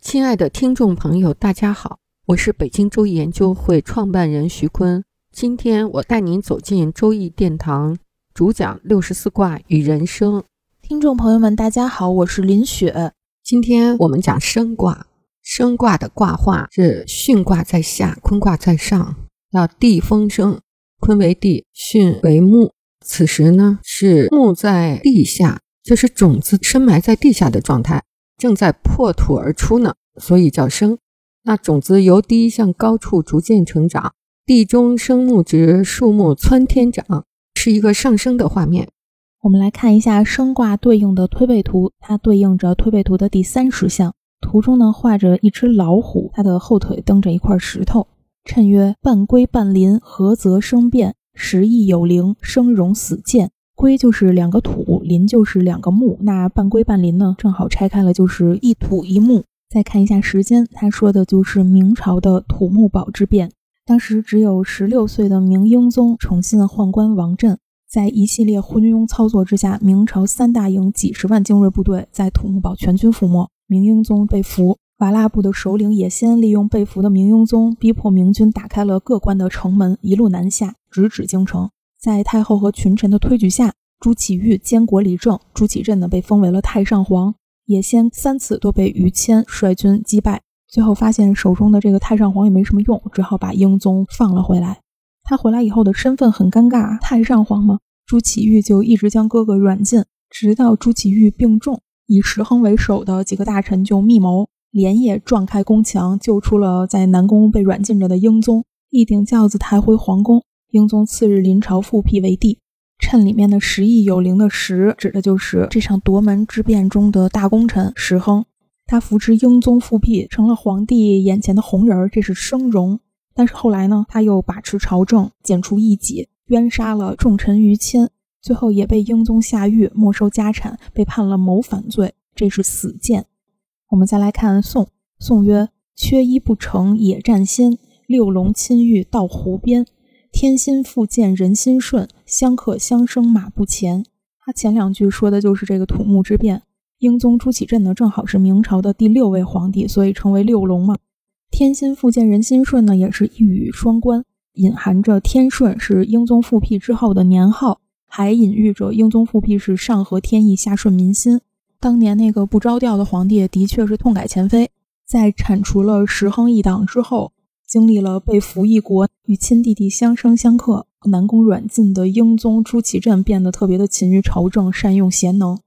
亲爱的听众朋友，大家好，我是北京周易研究会创办人徐鲲。今天我带您走进周易殿堂，主讲64卦与人生。听众朋友们，大家好，我是林雪。今天我们讲生卦。生卦的卦画是巽卦在下，坤卦在上，叫地风生，坤为地，巽为木。此时呢是木在地下，这是种子深埋在地下的状态，正在破土而出呢，所以叫生。那种子由低向高处逐渐成长，地中生木直，树木窜天长，是一个上升的画面。我们来看一下生卦对应的推背图，它对应着推背图的第30象。图中呢画着一只老虎，它的后腿蹬着一块石头。谶曰：半龟半鳞，合则生变，时亦有灵，生荣死见。龟就是两个土，鳞就是两个木，那半龟半鳞呢正好拆开了就是一土一木。再看一下时间，他说的就是明朝的土木堡之变。当时只有16岁的明英宗宠信宦官王振，在一系列昏庸操作之下，明朝三大营几十万精锐部队在土木堡全军覆没，明英宗被俘。瓦剌部的首领也先利用被俘的明英宗，逼迫明军打开了各关的城门，一路南下，直指京城。在太后和群臣的推举下，朱祁钰监国理政，朱祁镇呢被封为了太上皇。也先三次都被于谦率军击败，最后发现手中的这个太上皇也没什么用，只好把英宗放了回来。他回来以后的身份很尴尬，太上皇嘛，朱祁钰就一直将哥哥软禁，直到朱祁钰病重，以石亨为首的几个大臣就密谋，连夜撞开宫墙，救出了在南宫被软禁着的英宗，一顶轿子抬回皇宫。英宗次日临朝复辟为帝。谶里面的时亦有灵的时，指的就是这场夺门之变中的大功臣石亨，他扶持英宗复辟，成了皇帝眼前的红人，这是生荣。但是后来呢，他又把持朝政，剪除异己，冤杀了重臣于谦，最后也被英宗下狱，没收家产，被判了谋反罪，这是死谏。我们再来看宋。宋曰：缺一不成，野战先，六龙侵玉到湖边，天心复见，人心顺，相克相生马不前。他前两句说的就是这个土木之变。英宗朱祁镇呢正好是明朝的第6位皇帝，所以称为六龙嘛。天心复见，人心顺呢也是一语双关，隐含着天顺是英宗复辟之后的年号，还隐喻着英宗复辟是上合天意，下顺民心。当年那个不着调的皇帝的确是痛改前非，在铲除了石亨一党之后，经历了被俘一国，与亲弟弟相生相克，南宫软禁的英宗朱祁镇变得特别的勤于朝政，善用贤能。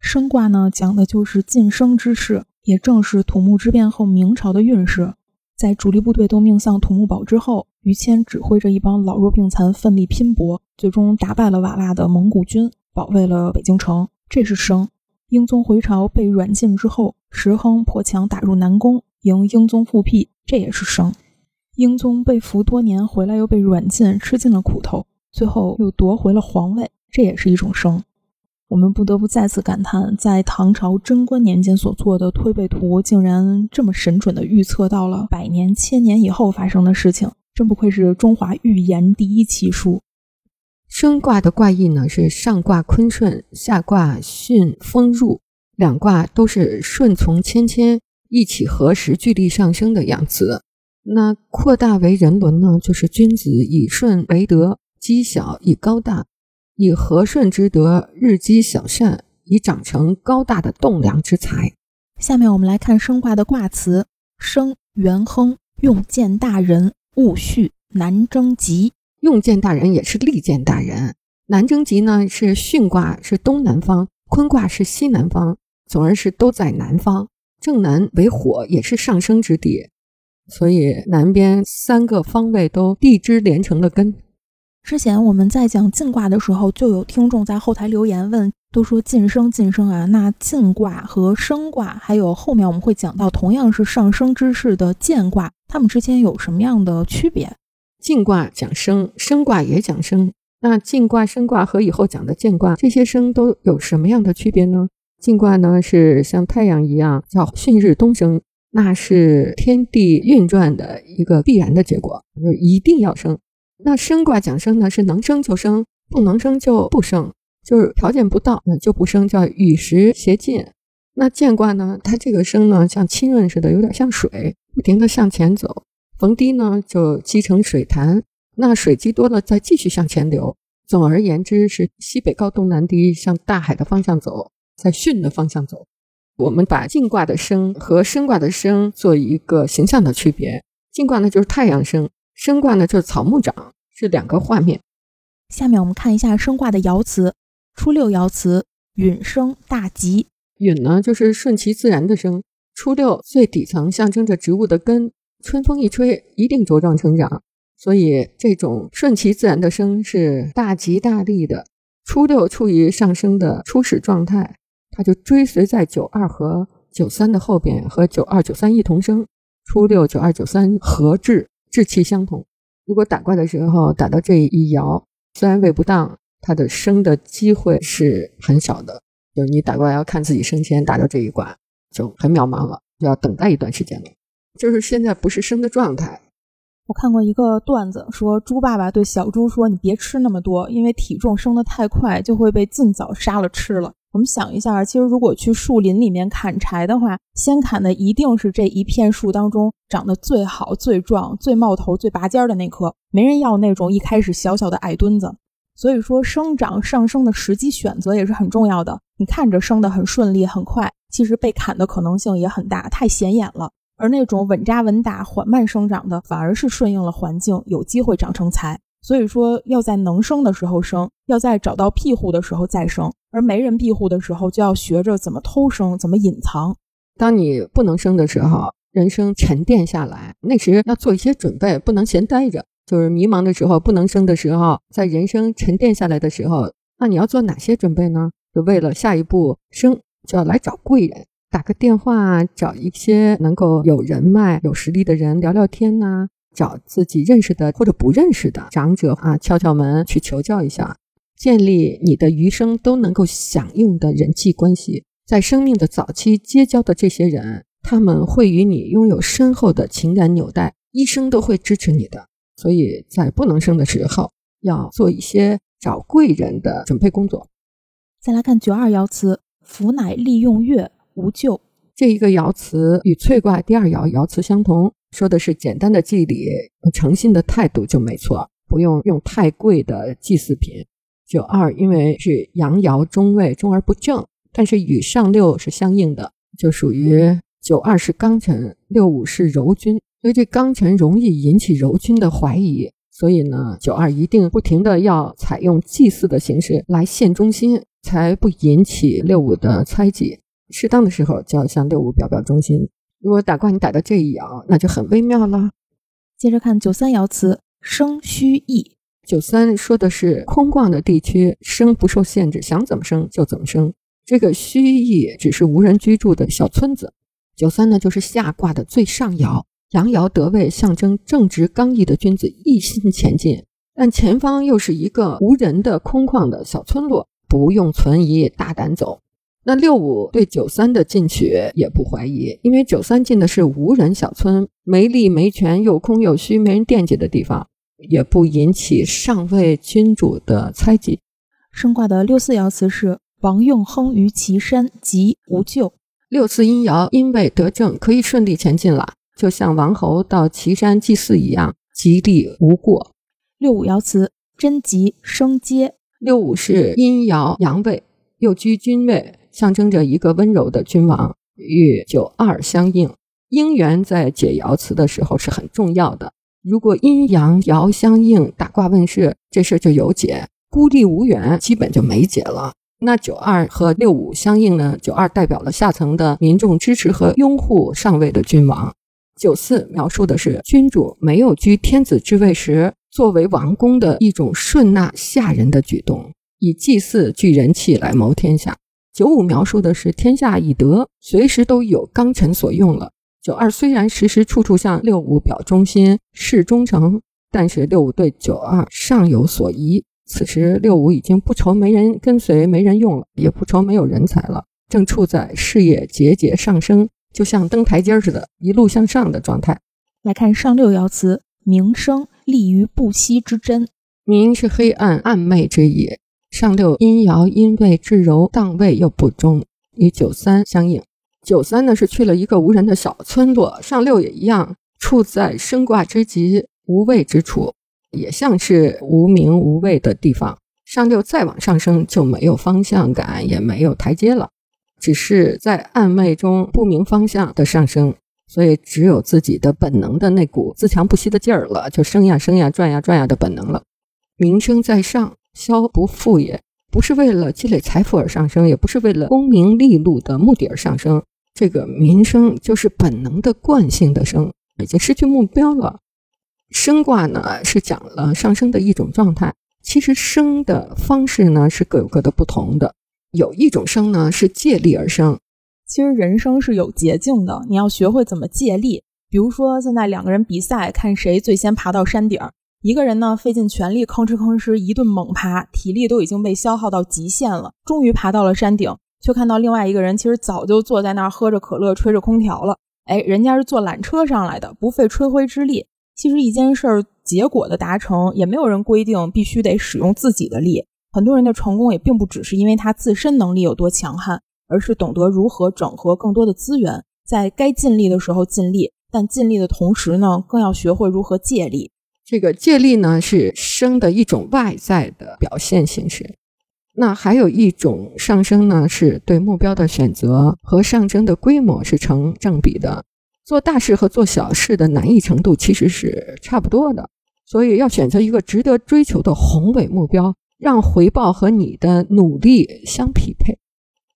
生卦呢讲的就是晋升之事，也正是土木之变后明朝的运势。在主力部队都命丧土木堡之后，于谦指挥着一帮老弱病残奋力拼搏，最终打败了瓦剌的蒙古军，保卫了北京城，这是生。英宗回朝被软禁之后，石亨破墙打入南宫，迎英宗复辟，这也是生。英宗被俘多年，回来又被软禁，吃尽了苦头，最后又夺回了皇位，这也是一种生。我们不得不再次感叹，在唐朝贞观年间所做的推背图，竟然这么神准地预测到了百年千年以后发生的事情，真不愧是中华预言第一奇书。生卦的卦意呢是上卦坤顺，下卦巽风入，两卦都是顺从谦谦，一起合时聚力上升的样子。那扩大为人伦呢，就是君子以顺为德，积小以高大，以和顺之德日积小善，以长成高大的栋梁之才。下面我们来看生卦的卦辞。生，元亨，用见大人，勿恤，南征吉。用见大人也是利见大人。南征吉呢是巽卦是东南方，坤卦是西南方，总而是都在南方。正南为火，也是上升之地，所以南边3个方位都地支连成了根。之前我们在讲进卦的时候，就有听众在后台留言问，都说晋升啊，那晋卦和升卦，还有后面我们会讲到同样是上升之势的艮卦，它们之间有什么样的区别？晋卦讲升，升卦也讲升，那晋卦、升卦和以后讲的艮卦，这些升都有什么样的区别呢？晋卦呢是像太阳一样叫巽日东升，那是天地运转的一个必然的结果，就是一定要升。那升卦讲升呢，是能升就升，不能升就不升，就是条件不到那就不升，叫与时偕进。那艮卦呢，它这个升呢像浸润似的，有点像水不停地向前走，逢低呢就积成水潭，那水积多了再继续向前流。总而言之是西北高东南低，向大海的方向走，在巽的方向走。我们把艮卦的升和升卦的升做一个形象的区别，艮卦呢就是太阳升，升卦呢就是草木长，是两个画面。下面我们看一下升卦的爻辞，初六爻辞，允升大吉。允呢就是顺其自然的升，初六最底层象征着植物的根，春风一吹一定茁壮成长，所以这种顺其自然的升是大吉大利的。初六处于上升的初始状态，它就追随在92和93的后边，和92、93一同升，初六、92、93合制，志气相同。如果打卦的时候打到这一爻，虽然位不当，它的升的机会是很小的，就是你打卦要看自己升迁，打到这一卦就很渺茫了，就要等待一段时间了，就是现在不是升的状态。我看过一个段子，说猪爸爸对小猪说，你别吃那么多，因为体重升得太快就会被尽早杀了吃了。我们想一下，其实如果去树林里面砍柴的话，先砍的一定是这一片树当中长得最好、最壮、最冒头、最拔尖的那棵，没人要那种一开始小小的矮墩子。所以说生长上升的时机选择也是很重要的，你看着升得很顺利很快，其实被砍的可能性也很大，太显眼了。而那种稳扎稳打缓慢生长的，反而是顺应了环境，有机会长成才。所以说要在能生的时候生，要在找到庇护的时候再生，而没人庇护的时候就要学着怎么偷生，怎么隐藏。当你不能生的时候，人生沉淀下来，那时要做一些准备，不能闲待着。就是迷茫的时候，不能生的时候，在人生沉淀下来的时候，那你要做哪些准备呢？就为了下一步生，就要来找贵人，打个电话，找一些能够有人脉有实力的人聊聊天啊，找自己认识的或者不认识的长者啊，敲敲门去求教一下，建立你的余生都能够享用的人际关系。在生命的早期结交的这些人，他们会与你拥有深厚的情感纽带，一生都会支持你的。所以在不能生的时候，要做一些找贵人的准备工作。再来看92爻辞，夫乃利用月无咎。这一个爻辞与萃卦第二爻爻辞相同，说的是简单的祭礼，诚信的态度就没错，不用用太贵的祭祀品。92因为是阳爻中位，中而不正，但是与上六是相应的，就属于92是刚辰，65是柔君，所以这刚辰容易引起柔君的怀疑，所以呢92一定不停的要采用祭祀的形式来献忠心，才不引起65的猜忌。适当的时候就要向65表忠心。如果打卦你打到这一爻，那就很微妙了。接着看93爻辞，生虚意。93说的是空旷的地区，生不受限制，想怎么生就怎么生。这个虚意只是无人居住的小村子。93呢就是下卦的最上爻，阳爻得位，象征正直刚毅的君子一心前进，但前方又是一个无人的空旷的小村落，不用存疑，大胆走。那65对93的进取也不怀疑，因为93进的是无人小村，没力没权，又空又虚，没人惦记的地方，也不引起上位君主的猜忌。升卦的64爻辞是王用亨于其身，即无咎。64阴爻因为得正，可以顺利前进了，就像王侯到岐山祭祀一样，吉利无过。65爻辞，贞吉生阶。65是阴爻阳位，又居君位，象征着一个温柔的君王，与92相应。姻缘在解爻辞的时候是很重要的，如果阴阳爻相应，打卦问世，这事就有解，孤立无援基本就没解了。那92和65相应呢，92代表了下层的民众支持和拥护上位的君王，94描述的是君主没有居天子之位时，作为王公的一种顺纳下人的举动，以祭祀聚人气来谋天下。95描述的是天下已得，随时都有纲臣所用了。92虽然时时处处向65表忠心示忠诚，但是65对92尚有所疑。此时65已经不愁没人跟随没人用了，也不愁没有人才了，正处在事业节节上升，就像登台阶似的一路向上的状态。来看上六爻辞，明生立于不息之真。明是黑暗暗昧之意，上六阴爻阴位至柔，荡位又不中，与93相应。93呢是去了一个无人的小村落，上六也一样，处在升卦之极无位之处，也像是无名无位的地方。上六再往上升就没有方向感，也没有台阶了，只是在暗昧中不明方向的上升，所以只有自己的本能的那股自强不息的劲儿了，就升呀升呀转呀转呀的本能了。名声在上，萧不复也，不是为了积累财富而上升，也不是为了功名利禄的目的而上升，这个民生就是本能的惯性的生，已经失去目标了。升卦呢是讲了上升的一种状态，其实升的方式呢是各有各的不同的，有一种升呢是借力而升。其实人生是有捷径的，你要学会怎么借力。比如说现在两个人比赛，看谁最先爬到山顶，一个人呢费尽全力吭哧吭哧一顿猛爬，体力都已经被消耗到极限了，终于爬到了山顶，却看到另外一个人其实早就坐在那儿喝着可乐吹着空调了。人家是坐缆车上来的，不费吹灰之力。其实一件事儿结果的达成，也没有人规定必须得使用自己的力，很多人的成功也并不只是因为他自身能力有多强悍，而是懂得如何整合更多的资源，在该尽力的时候尽力，但尽力的同时呢更要学会如何借力。这个借力呢是升的一种外在的表现形式。那还有一种上升呢是对目标的选择和上升的规模是成正比的，做大事和做小事的难易程度其实是差不多的，所以要选择一个值得追求的宏伟目标，让回报和你的努力相匹配。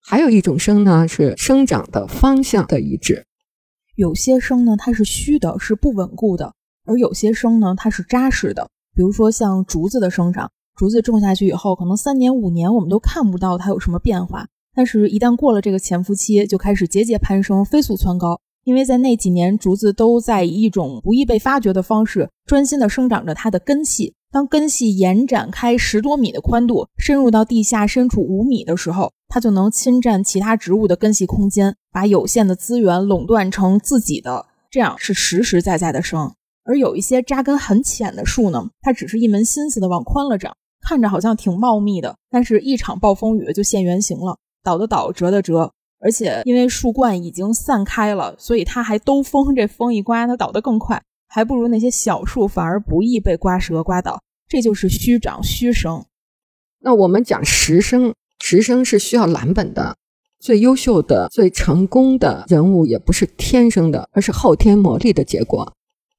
还有一种升呢是生长的方向的一致。有些升呢它是虚的，是不稳固的，而有些生呢它是扎实的。比如说像竹子的生长，竹子种下去以后可能3年5年我们都看不到它有什么变化，但是一旦过了这个潜伏期就开始节节攀升，飞速蹿高。因为在那几年竹子都在以一种不易被发掘的方式专心地生长着它的根系，当根系延展开10多米的宽度，深入到地下深处5米的时候，它就能侵占其他植物的根系空间，把有限的资源垄断成自己的，这样是实实在在的生。而有一些扎根很浅的树呢，它只是一门心思的往宽了长，看着好像挺茂密的，但是一场暴风雨就现原形了，倒的倒，折的折。而且因为树冠已经散开了，所以它还兜风，这风一刮它倒得更快，还不如那些小树反而不易被刮折刮倒，这就是虚长虚生。那我们讲实生，实生是需要蓝本的，最优秀的最成功的人物也不是天生的，而是后天磨砺的结果，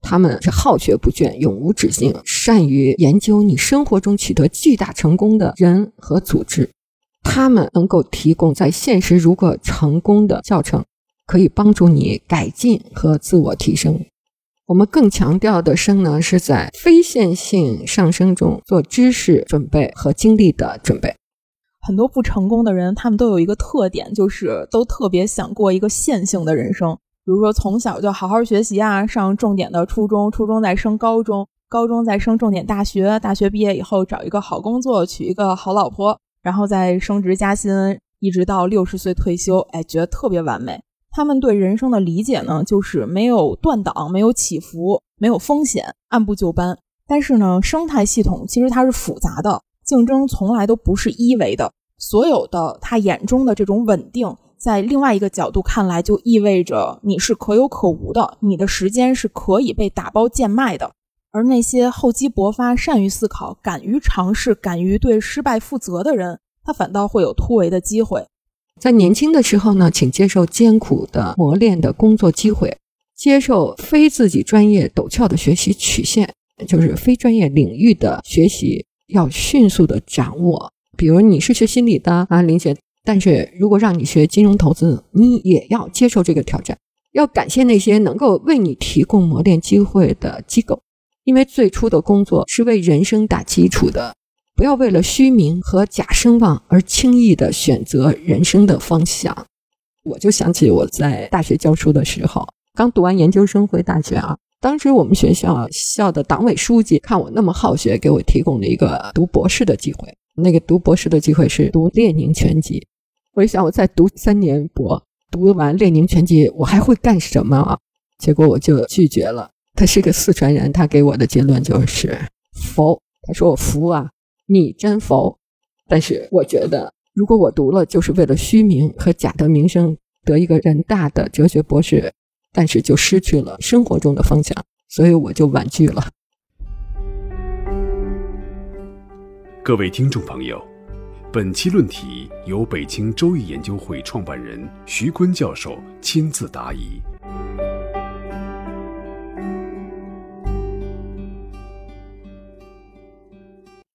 他们是好学不倦，永无止境，善于研究你生活中取得巨大成功的人和组织，他们能够提供在现实如果成功的教程，可以帮助你改进和自我提升。我们更强调的生呢，是在非线性上升中做知识准备和精力的准备。很多不成功的人，他们都有一个特点，就是都特别想过一个线性的人生。比如说从小就好好学习啊，上重点的初中，初中再升高中，高中再升重点大学，大学毕业以后找一个好工作，娶一个好老婆，然后再升职加薪，一直到60岁退休，觉得特别完美。他们对人生的理解呢，就是没有断档，没有起伏，没有风险，按部就班。但是呢，生态系统其实它是复杂的，竞争从来都不是一维的，所有的他眼中的这种稳定，在另外一个角度看来，就意味着你是可有可无的，你的时间是可以被打包贱卖的。而那些厚积薄发、善于思考、敢于尝试、敢于对失败负责的人，他反倒会有突围的机会。在年轻的时候呢，请接受艰苦的磨练的工作机会，接受非自己专业陡峭的学习曲线，就是非专业领域的学习要迅速的掌握。比如你是学心理的啊，林姐，但是如果让你学金融投资，你也要接受这个挑战，要感谢那些能够为你提供磨练机会的机构。因为最初的工作是为人生打基础的，不要为了虚名和假声望而轻易的选择人生的方向。我就想起我在大学教书的时候，刚读完研究生回大学啊，当时我们学校校的党委书记看我那么好学，给我提供了一个读博士的机会。那个读博士的机会是读列宁全集，我一想我再读3年博，读完列宁全集我还会干什么啊？结果我就拒绝了。他是个四川人，他给我的结论就是佛，他说我服啊，你真佛。但是我觉得如果我读了就是为了虚名和假的名声，得一个人大的哲学博士，但是就失去了生活中的方向，所以我就婉拒了。各位听众朋友，本期论题由北京周易研究会创办人徐坤教授亲自答疑。